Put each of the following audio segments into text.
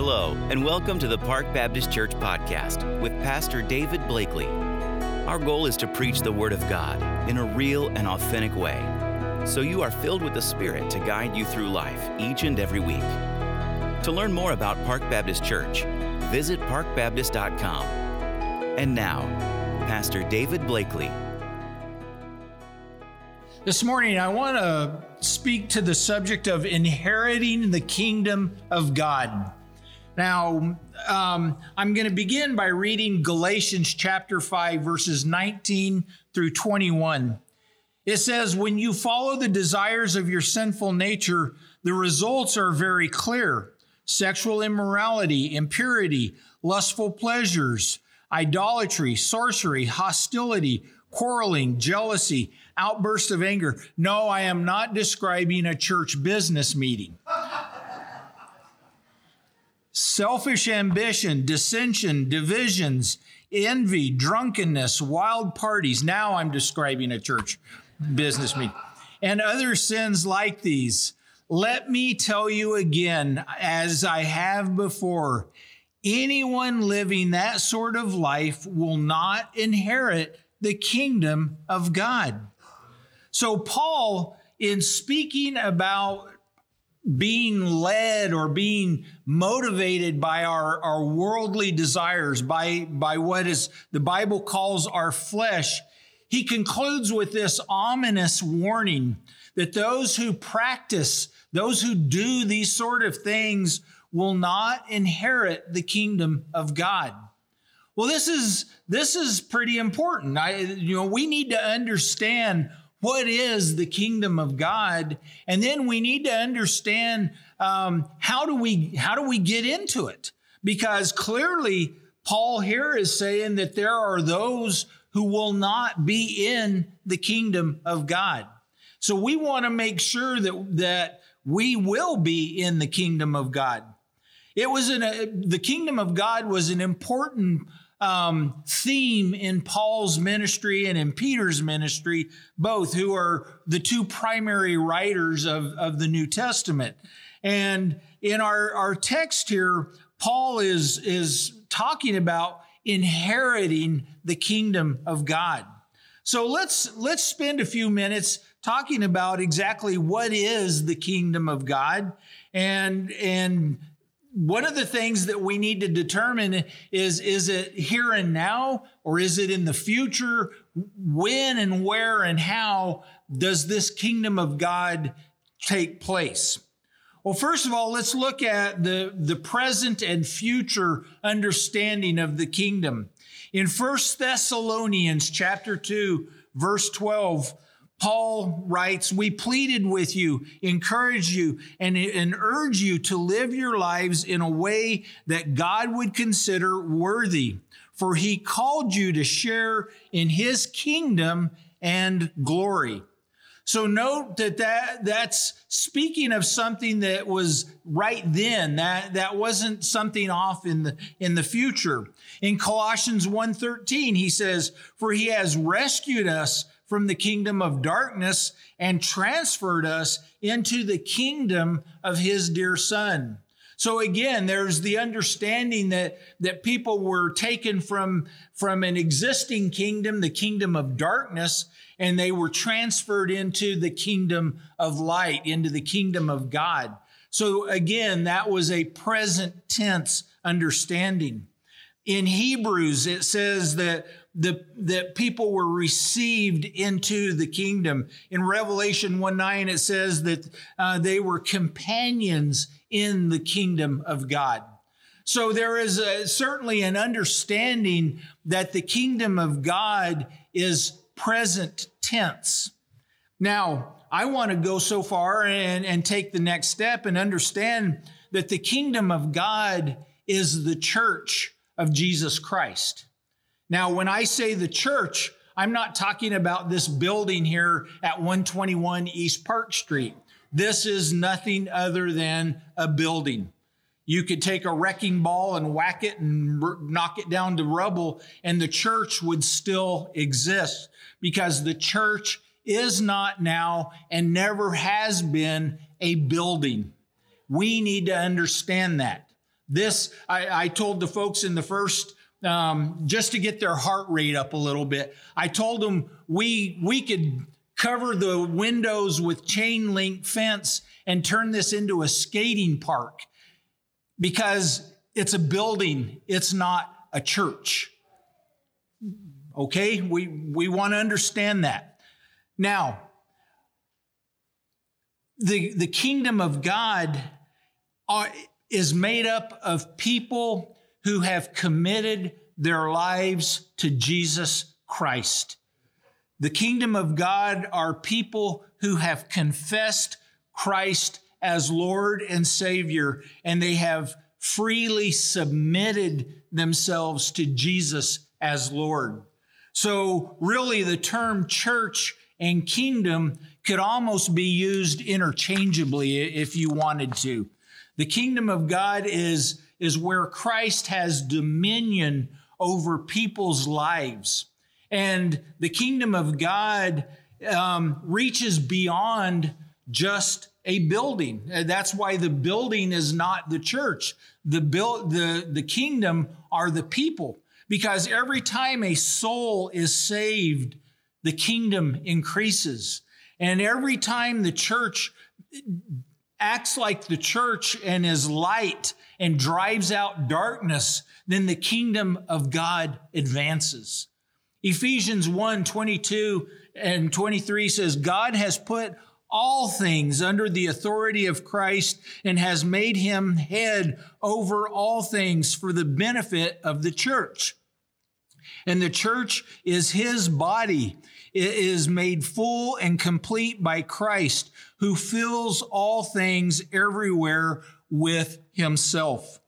Hello, and welcome to the Park Baptist Church Podcast with Pastor David Blakely. Our goal is to preach the Word of God in a real and authentic way, so you are filled with the Spirit to guide you through life each and every week. To learn more about Park Baptist Church, visit parkbaptist.com. And now, Pastor David Blakely. This morning, I want to speak to the subject of inheriting the kingdom of God. Now, I'm going to begin by reading Galatians chapter 5, verses 19 through 21. It says, "When you follow the desires of your sinful nature, the results are very clear. Sexual immorality, impurity, lustful pleasures, idolatry, sorcery, hostility, quarreling, jealousy, outbursts of anger." No, I am not describing a church business meeting. "Selfish ambition, dissension, divisions, envy, drunkenness, wild parties." Now I'm describing a church business meeting. "And other sins like these. Let me tell you again, as I have before, anyone living that sort of life will not inherit the kingdom of God." So Paul, in speaking about being led or being motivated by our worldly desires, by what is the Bible calls our flesh, he concludes with this ominous warning that those who practice, those who do these sort of things will not inherit the kingdom of God. Well, this is pretty important. We need to understand what is the kingdom of God, and then we need to understand how do we get into it? Because clearly, Paul here is saying that there are those who will not be in the kingdom of God. So we want to make sure that we will be in the kingdom of God. It was the kingdom of God was an important theme in Paul's ministry and in Peter's ministry, both, who are the two primary writers of the New Testament. And in our text here, Paul is talking about inheriting the kingdom of God. So let's spend a few minutes talking about exactly what is the kingdom of God. And one of the things that we need to determine is it here and now, or is it in the future? When and where and how does this kingdom of God take place? Well, first of all, let's look at the present and future understanding of the kingdom. In 1 Thessalonians chapter 2, verse 12, Paul writes, "We pleaded with you, encourage you, and urge you to live your lives in a way that God would consider worthy, for he called you to share in his kingdom and glory." So note that's speaking of something that was right then. That wasn't something off in the future. In Colossians 1:13, he says, "For he has rescued us from the kingdom of darkness and transferred us into the kingdom of his dear son." So again, there's the understanding that people were taken from an existing kingdom, the kingdom of darkness, and they were transferred into the kingdom of light, into the kingdom of God. So again, that was a present tense understanding. In Hebrews, it says that people were received into the kingdom. In Revelation 1:9, it says that they were companions in the kingdom of God. So there is certainly an understanding that the kingdom of God is present tense. Now, I want to go so far and take the next step and understand that the kingdom of God is the church of Jesus Christ. Now, when I say the church, I'm not talking about this building here at 121 East Park Street. This is nothing other than a building. You could take a wrecking ball and whack it and knock it down to rubble, and the church would still exist, because the church is not now and never has been a building. We need to understand that. This, I told the folks in the first, just to get their heart rate up a little bit, I told them we could cover the windows with chain link fence and turn this into a skating park because it's a building, it's not a church. Okay, we want to understand that. Now, the kingdom of God is made up of people who have committed their lives to Jesus Christ. The kingdom of God are people who have confessed Christ as Lord and Savior, and they have freely submitted themselves to Jesus as Lord. So really the term church and kingdom could almost be used interchangeably if you wanted to. The kingdom of God is where Christ has dominion over people's lives. And the kingdom of God reaches beyond just a building. That's why the building is not the church. The kingdom are the people. Because every time a soul is saved, the kingdom increases. And every time the church acts like the church and is light and drives out darkness, then the kingdom of God advances. Ephesians 1, 22 and 23 says, God has put all things under the authority of Christ and has made him head over all things for the benefit of the church. And the church is his body. It is made full and complete by Christ, who fills all things everywhere with himself.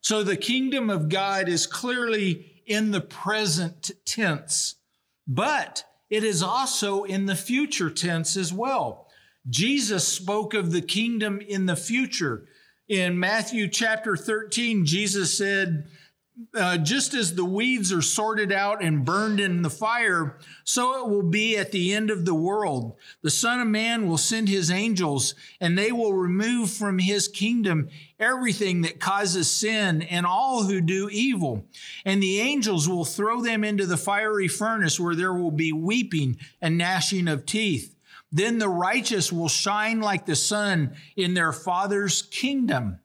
So the kingdom of God is clearly in the present tense, but it is also in the future tense as well. Jesus spoke of the kingdom in the future. In Matthew chapter 13, Jesus said, just as the weeds are sorted out and burned in the fire, so it will be at the end of the world. The Son of Man will send his angels, and they will remove from his kingdom everything that causes sin and all who do evil. And the angels will throw them into the fiery furnace where there will be weeping and gnashing of teeth. Then the righteous will shine like the sun in their Father's kingdom.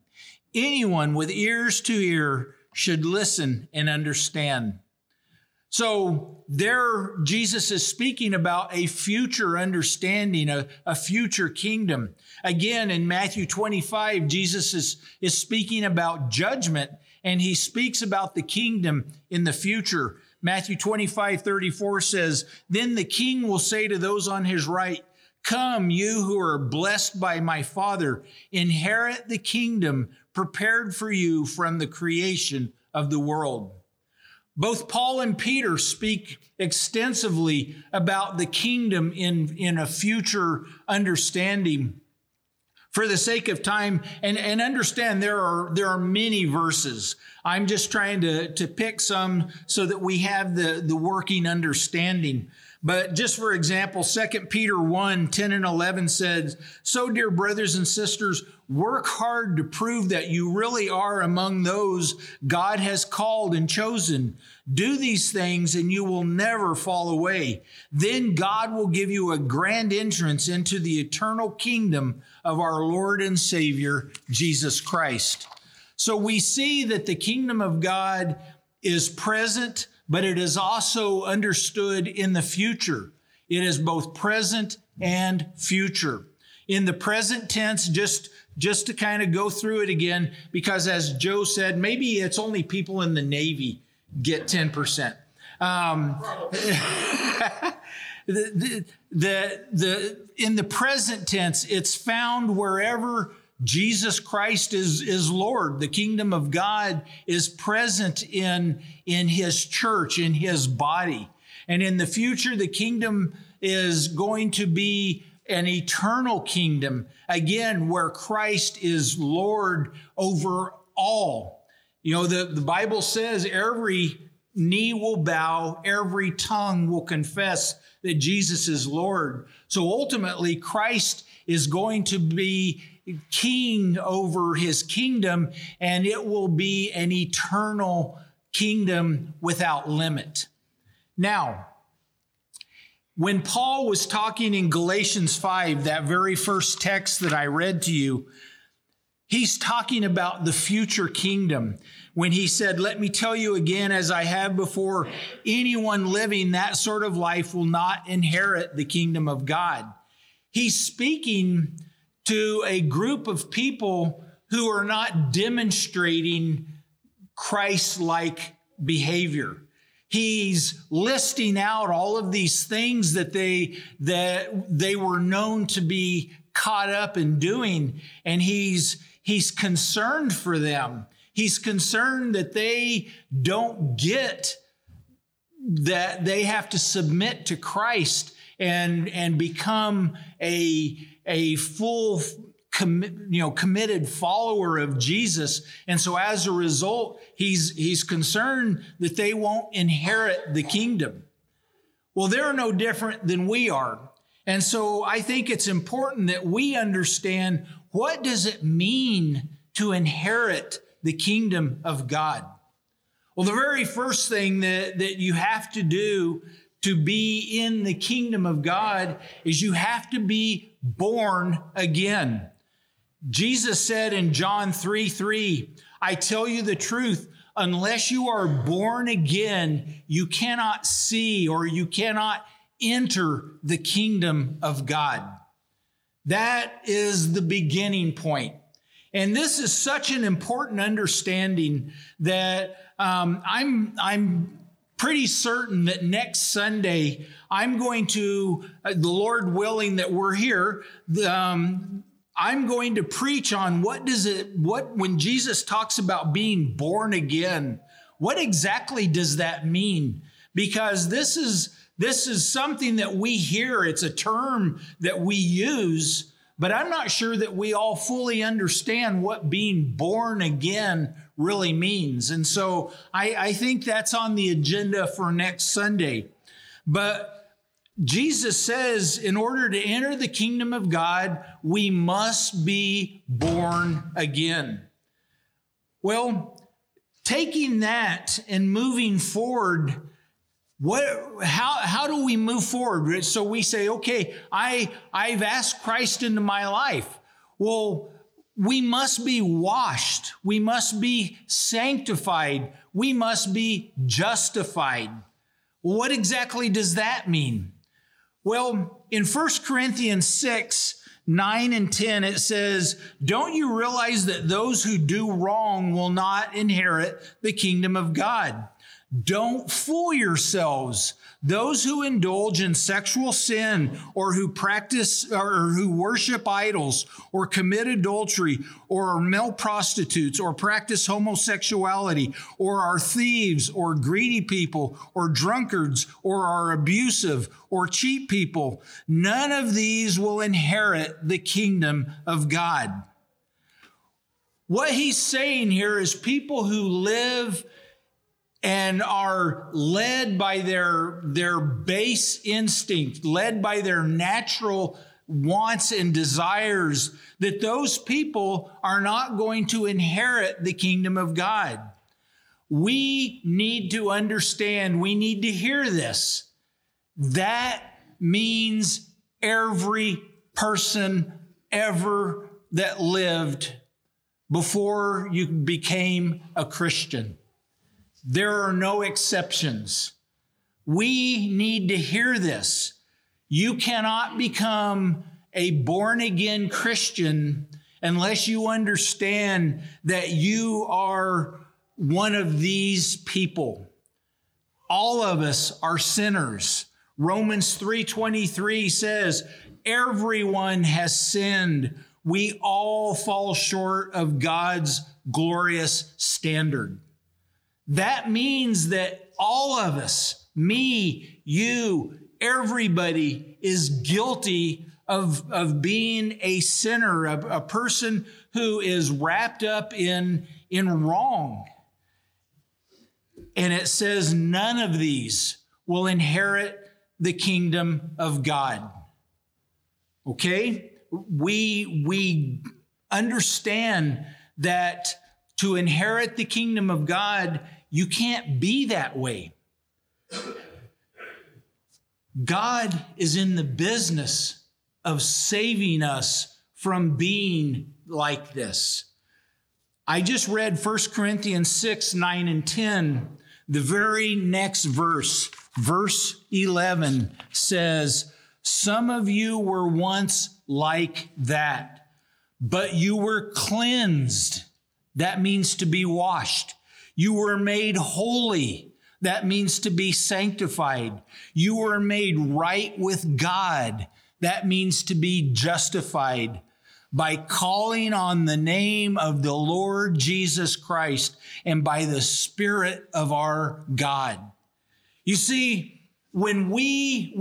Anyone with ears to hear should listen and understand. So there, Jesus is speaking about a future understanding, a future kingdom. Again, in Matthew 25, Jesus is speaking about judgment, and he speaks about the kingdom in the future. Matthew 25, 34 says, Then the king will say to those on his right, Come, you who are blessed by my Father, inherit the kingdom prepared for you from the creation of the world. Both Paul and Peter speak extensively about the kingdom in a future understanding. For the sake of time, and understand there are many verses. I'm just trying to pick some so that we have the working understanding. But just for example, 2 Peter 1, 10 and 11 says, So dear brothers and sisters, work hard to prove that you really are among those God has called and chosen. Do these things and you will never fall away. Then God will give you a grand entrance into the eternal kingdom of our Lord and Savior, Jesus Christ. So we see that the kingdom of God is present, but it is also understood in the future. It is both present and future. In the present tense, just to kind of go through it again, because as Joe said, maybe it's only people in the Navy get 10%. In the present tense, it's found wherever Jesus Christ is Lord. The kingdom of God is present in his church, in his body. And in the future, the kingdom is going to be an eternal kingdom, again, where Christ is Lord over all. You know, the Bible says every knee will bow, every tongue will confess that Jesus is Lord. So ultimately, Christ is going to be king over his kingdom, and it will be an eternal kingdom without limit. Now, when Paul was talking in Galatians 5, that very first text that I read to you, he's talking about the future kingdom. When he said, let me tell you again, as I have before, anyone living that sort of life will not inherit the kingdom of God. He's speaking to a group of people who are not demonstrating Christ-like behavior. He's listing out all of these things that they were known to be caught up in doing, and he's concerned for them. He's concerned that they don't get that they have to submit to Christ and become a full, committed follower of Jesus. And so as a result, he's concerned that they won't inherit the kingdom. Well, they're no different than we are. And so I think it's important that we understand, what does it mean to inherit the kingdom of God? Well, the very first thing that you have to do to be in the kingdom of God is you have to be born again. Jesus said in John 3:3, I tell you the truth, unless you are born again, you cannot see or you cannot enter the kingdom of God. That is the beginning point. And this is such an important understanding that I'm pretty certain that next Sunday, I'm going to, the Lord willing that we're here, I'm going to preach on when Jesus talks about being born again, what exactly does that mean? Because this is something that we hear, it's a term that we use, but I'm not sure that we all fully understand what being born again really means. And so I think that's on the agenda for next Sunday. But Jesus says, in order to enter the kingdom of God, we must be born again. Well, taking that and moving forward, how do we move forward? So we say, okay, I've asked Christ into my life. Well, we must be washed. We must be sanctified. We must be justified. What exactly does that mean? Well, in 1 Corinthians 6, 9 and 10, it says, don't you realize that those who do wrong will not inherit the kingdom of God? Don't fool yourselves. Those who indulge in sexual sin or who practice or who worship idols or commit adultery or are male prostitutes or practice homosexuality or are thieves or greedy people or drunkards or are abusive or cheat people, none of these will inherit the kingdom of God. What he's saying here is people who live and are led by their base instinct, led by their natural wants and desires, that those people are not going to inherit the kingdom of God. We need to understand, we need to hear this. That means every person ever that lived before you became a Christian. There are no exceptions. We need to hear this. You cannot become a born-again Christian unless you understand that you are one of these people. All of us are sinners. Romans 3:23 says, everyone has sinned. We all fall short of God's glorious standard. That means that all of us, me, you, everybody is guilty of being a sinner, a person who is wrapped up in wrong. And it says none of these will inherit the kingdom of God. Okay? We Understand that to inherit the kingdom of God, you can't be that way. God is in the business of saving us from being like this. I just read 1 Corinthians 6, 9, and 10. The very next verse, verse 11, says, "Some of you were once like that, but you were cleansed." That means to be washed. "You were made holy." That means to be sanctified. "You were made right with God." That means to be justified. "By calling on the name of the Lord Jesus Christ and by the Spirit of our God." You see, when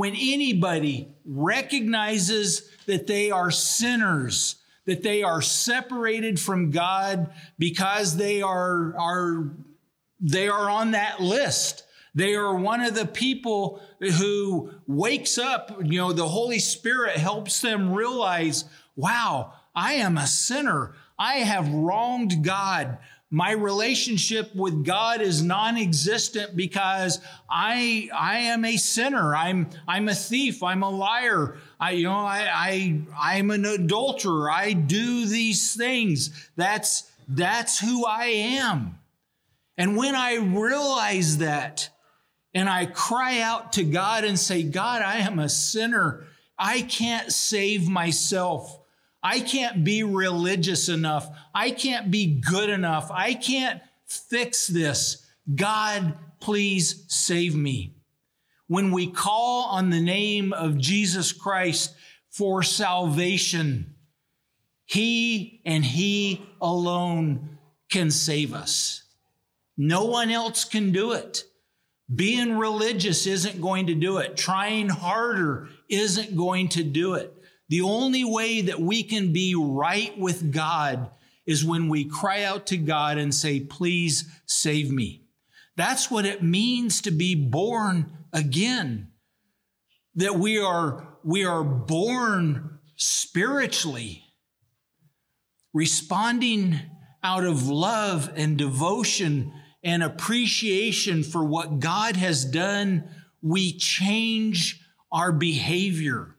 anybody recognizes that they are sinners, that they are separated from God because they are on that list. They are one of the people who wakes up, you know, the Holy Spirit helps them realize, wow, I am a sinner. I have wronged God. My relationship with God is non-existent because I am a sinner. I'm a thief. I'm a liar. I'm an adulterer. I do these things. That's who I am. And when I realize that and I cry out to God and say, God, I am a sinner. I can't save myself. I can't be religious enough. I can't be good enough. I can't fix this. God, please save me. When we call on the name of Jesus Christ for salvation, He and He alone can save us. No one else can do it. Being religious isn't going to do it. Trying harder isn't going to do it. The only way that we can be right with God is when we cry out to God and say, please save me. That's what it means to be born again. That we are born spiritually, responding out of love and devotion and appreciation for what God has done. We change our behavior.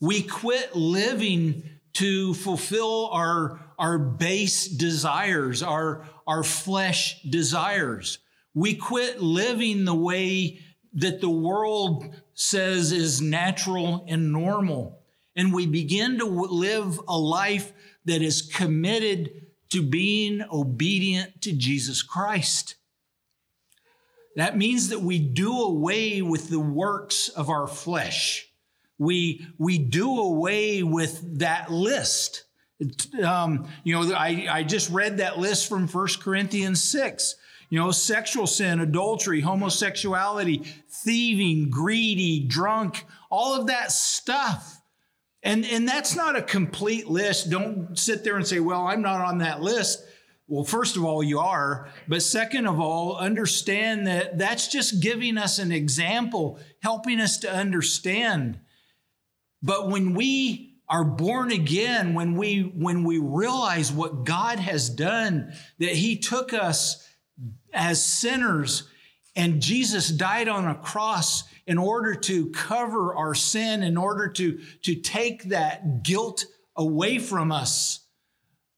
We quit living to fulfill our base desires, our flesh desires. We quit living the way that the world says is natural and normal. And we begin to live a life that is committed to being obedient to Jesus Christ. That means that we do away with the works of our flesh. We do away with that list. I just read that list from 1 Corinthians 6. You know, sexual sin, adultery, homosexuality, thieving, greedy, drunk, all of that stuff. And that's not a complete list. Don't sit there and say, well, I'm not on that list. Well, first of all, you are. But second of all, understand that that's just giving us an example, helping us to understand. But when we are born again, when we realize what God has done, that He took us as sinners and Jesus died on a cross in order to cover our sin, in order to take that guilt away from us.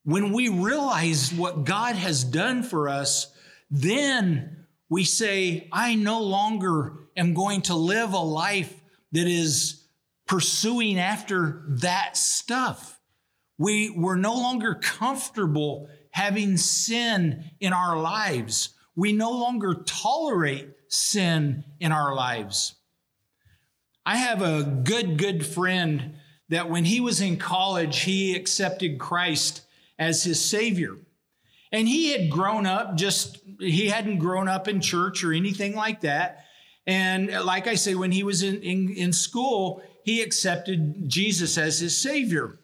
When we realize what God has done for us, then we say, I no longer am going to live a life that is pursuing after that stuff. We're no longer comfortable having sin in our lives. We no longer tolerate sin in our lives. I have a good friend that when he was in college, he accepted Christ as his Savior. And he had grown up he hadn't grown up in church or anything like that. And like I say, when he was in school, he accepted Jesus as his Savior.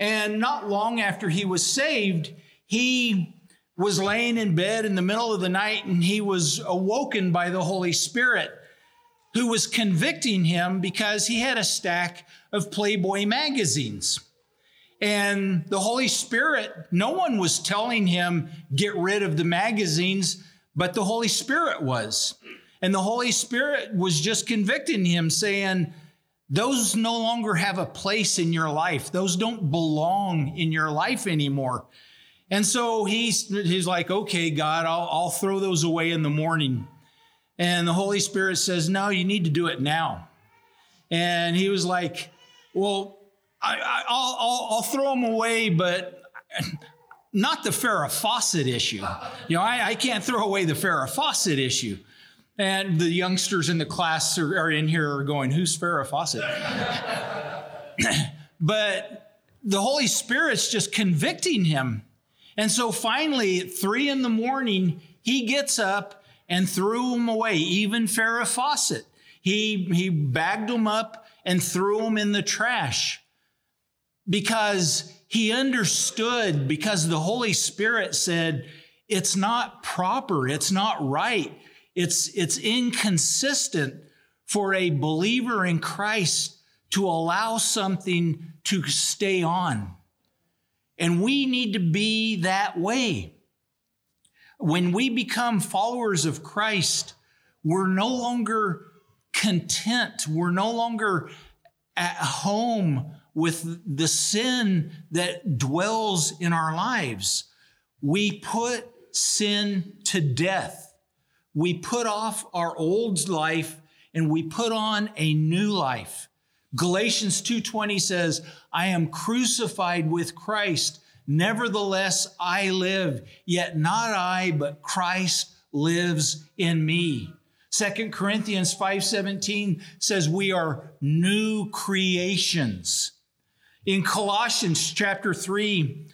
And not long after he was saved, he was laying in bed in the middle of the night and he was awoken by the Holy Spirit, who was convicting him because he had a stack of Playboy magazines. And the Holy Spirit, no one was telling him, get rid of the magazines, but the Holy Spirit was. And the Holy Spirit was just convicting him, saying, those no longer have a place in your life. Those don't belong in your life anymore. And so he's like, okay, God, I'll throw those away in the morning. And the Holy Spirit says, no, you need to do it now. And he was like, well, I'll throw them away, but not the Farrah Fawcett issue. You know, I can't throw away the Farrah Fawcett issue. And the youngsters in the class are in here are going, who's Farrah Fawcett? But the Holy Spirit's just convicting him. And so finally, at 3 a.m, he gets up and threw them away, even Farrah Fawcett. He bagged them up and threw them in the trash because he understood, because the Holy Spirit said, it's not proper, it's not right. It's inconsistent for a believer in Christ to allow something to stay on. And we need to be that way. When we become followers of Christ, we're no longer content. We're no longer at home with the sin that dwells in our lives. We put sin to death. We put off our old life and we put on a new life. Galatians 2:20 says, I am crucified with Christ. Nevertheless, I live, yet not I, but Christ lives in me. 2 Corinthians 5:17 says, we are new creations. In Colossians chapter 3,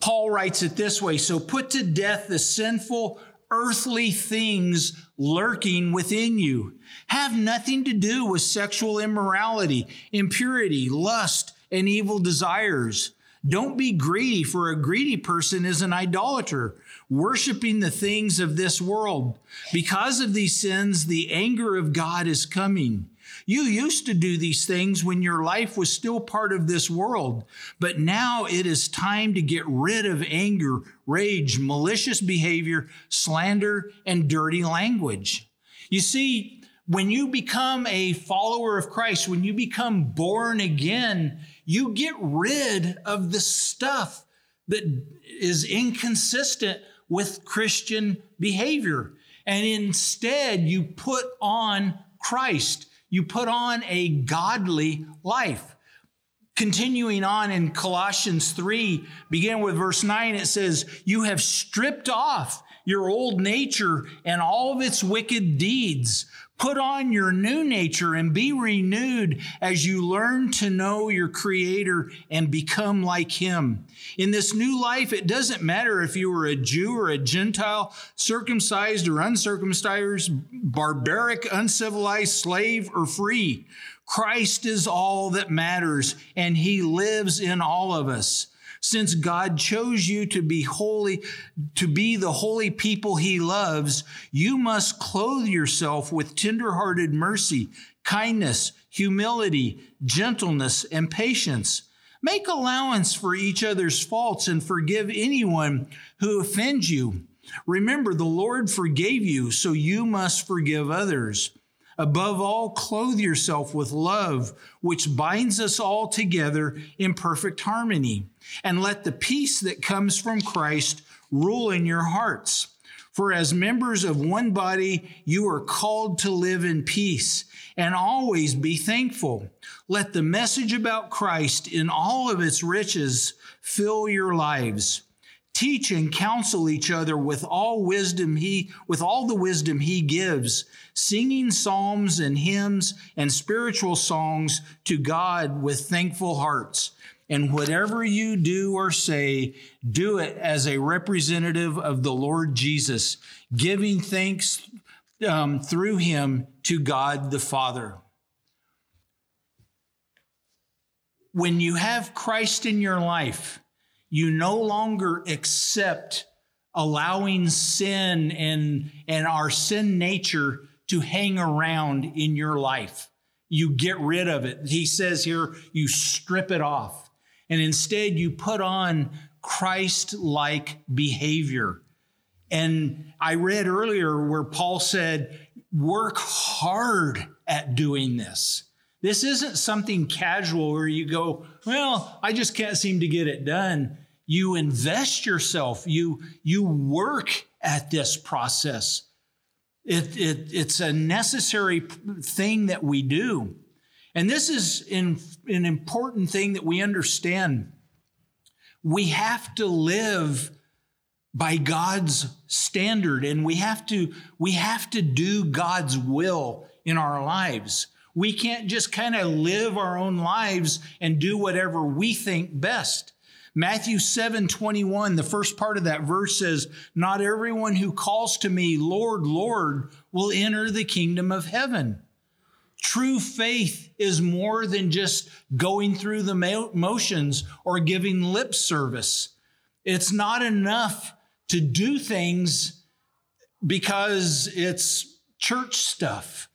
Paul writes it this way, so put to death the sinful earthly things lurking within you. Have nothing to do with sexual immorality, impurity, lust, and evil desires. Don't be greedy, for a greedy person is an idolater, worshiping the things of this world. Because of these sins, the anger of God is coming. You used to do these things when your life was still part of this world, but now it is time to get rid of anger, rage, malicious behavior, slander, and dirty language. You see, when you become a follower of Christ, when you become born again, you get rid of the stuff that is inconsistent with Christian behavior. And instead, you put on Christ. You put on a godly life. Continuing on in Colossians 3, beginning with verse 9, it says, you have stripped off your old nature and all of its wicked deeds. Put on your new nature and be renewed as you learn to know your Creator and become like Him. In this new life, it doesn't matter if you were a Jew or a Gentile, circumcised or uncircumcised, barbaric, uncivilized, slave or free. Christ is all that matters, and He lives in all of us. Since God chose you to be holy, to be the holy people He loves, you must clothe yourself with tender-hearted mercy, kindness, humility, gentleness, and patience. Make allowance for each other's faults and forgive anyone who offends you. Remember, the Lord forgave you, so you must forgive others. Above all, clothe yourself with love, which binds us all together in perfect harmony. And let the peace that comes from Christ rule in your hearts. For as members of one body, you are called to live in peace and always be thankful. Let the message about Christ in all of its riches fill your lives. Teach and counsel each other with all the wisdom He gives, singing psalms and hymns and spiritual songs to God with thankful hearts. And whatever you do or say, do it as a representative of the Lord Jesus, giving thanks through Him to God the Father. When you have Christ in your life, you no longer accept allowing sin and our sin nature to hang around in your life. You get rid of it. He says here, you strip it off. and instead you put on Christ-like behavior. And I read earlier where Paul said, work hard at doing this. This isn't something casual where you go, well, I just can't seem to get it done. You invest yourself. You work at this process. It's a necessary thing that we do. And this is an important thing that we understand. We have to live by God's standard, and we have to do God's will in our lives. We can't just kind of live our own lives and do whatever we think best. Matthew 7:21, the first part of that verse says, "Not everyone who calls to me, Lord, Lord, will enter the kingdom of heaven." True faith is more than just going through the motions or giving lip service. It's not enough to do things because it's church stuff.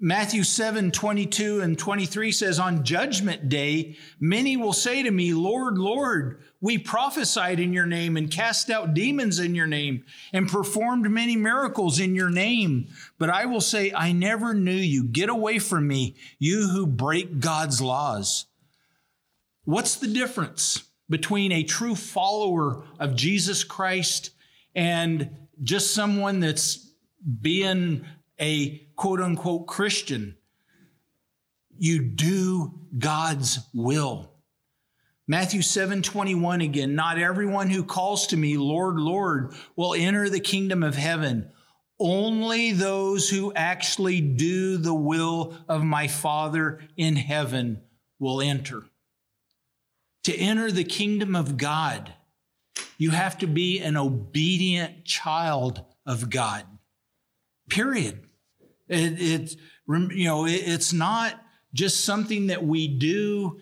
Matthew 7:22 and 23 says, on judgment day, many will say to me, Lord, Lord, we prophesied in your name and cast out demons in your name and performed many miracles in your name. But I will say, I never knew you. Get away from me, you who break God's laws. What's the difference between a true follower of Jesus Christ and just someone that's being a quote-unquote Christian? You do God's will. Matthew 7:21 again, not everyone who calls to me, Lord, Lord, will enter the kingdom of heaven. Only those who actually do the will of my Father in heaven will enter. To enter the kingdom of God, you have to be an obedient child of God. Period. It's not just something that we do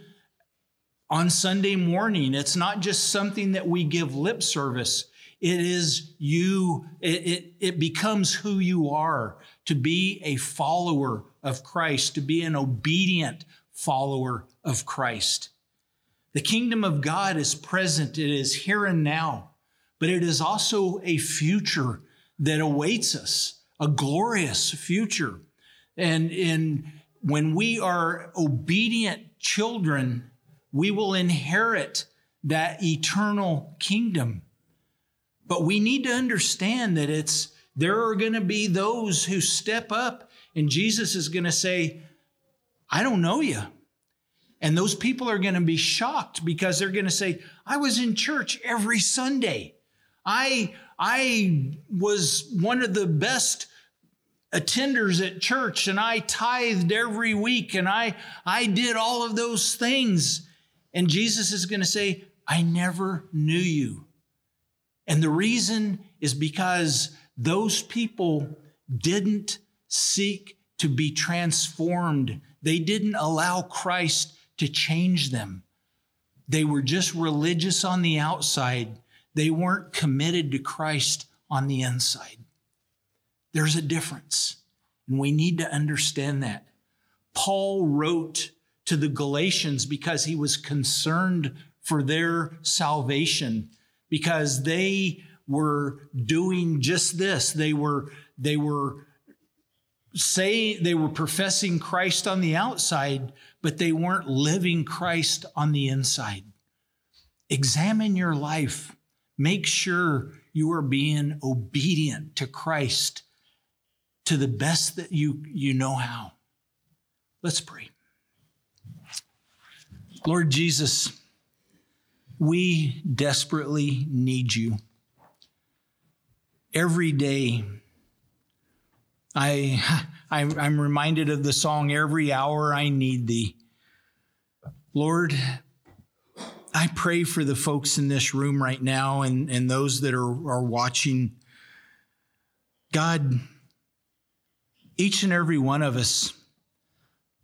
on Sunday morning. It's not just something that we give lip service. It is you. It becomes who you are, to be a follower of Christ, to be an obedient follower of Christ. The kingdom of God is present. It is here and now, but it is also a future that awaits us. A glorious future. And when we are obedient children, we will inherit that eternal kingdom. But we need to understand that there are going to be those who step up, and Jesus is going to say, I don't know you. And those people are going to be shocked, because they're going to say, I was in church every Sunday. I was one of the best attenders at church, and I tithed every week, and I did all of those things. And Jesus is going to say, I never knew you. And the reason is because those people didn't seek to be transformed. They didn't allow Christ to change them. They were just religious on the outside. They weren't committed to Christ on the inside. There's a difference, and we need to understand that. Paul wrote to the Galatians because he was concerned for their salvation, because they were doing just this. They were professing Christ on the outside, but they weren't living Christ on the inside. Examine your life. Make sure you are being obedient to Christ to the best that you know how. Let's pray. Lord Jesus, we desperately need you. Every day, I'm reminded of the song, Every Hour I Need Thee. Lord, I pray for the folks in this room right now and those that are watching. God, each and every one of us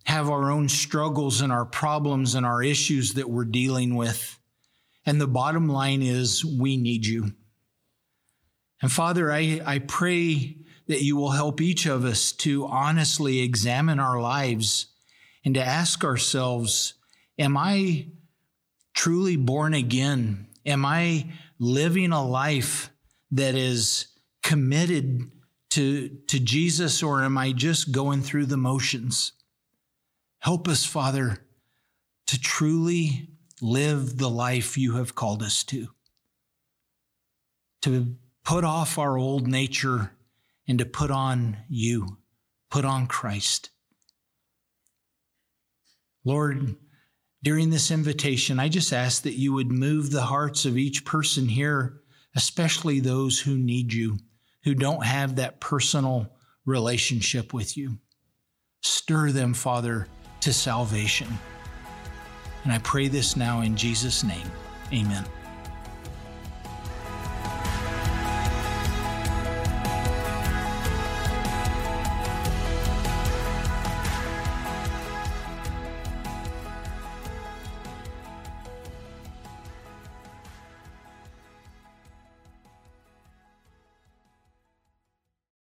have our own struggles and our problems and our issues that we're dealing with. And the bottom line is, we need you. And Father, I pray that you will help each of us to honestly examine our lives and to ask ourselves, am I truly born again? Am I living a life that is committed to Jesus, or am I just going through the motions? Help us, Father, to truly live the life you have called us to put off our old nature and to put on you, put on Christ. Lord, during this invitation, I just ask that you would move the hearts of each person here, especially those who need you, who don't have that personal relationship with you. Stir them, Father, to salvation. And I pray this now in Jesus' name. Amen.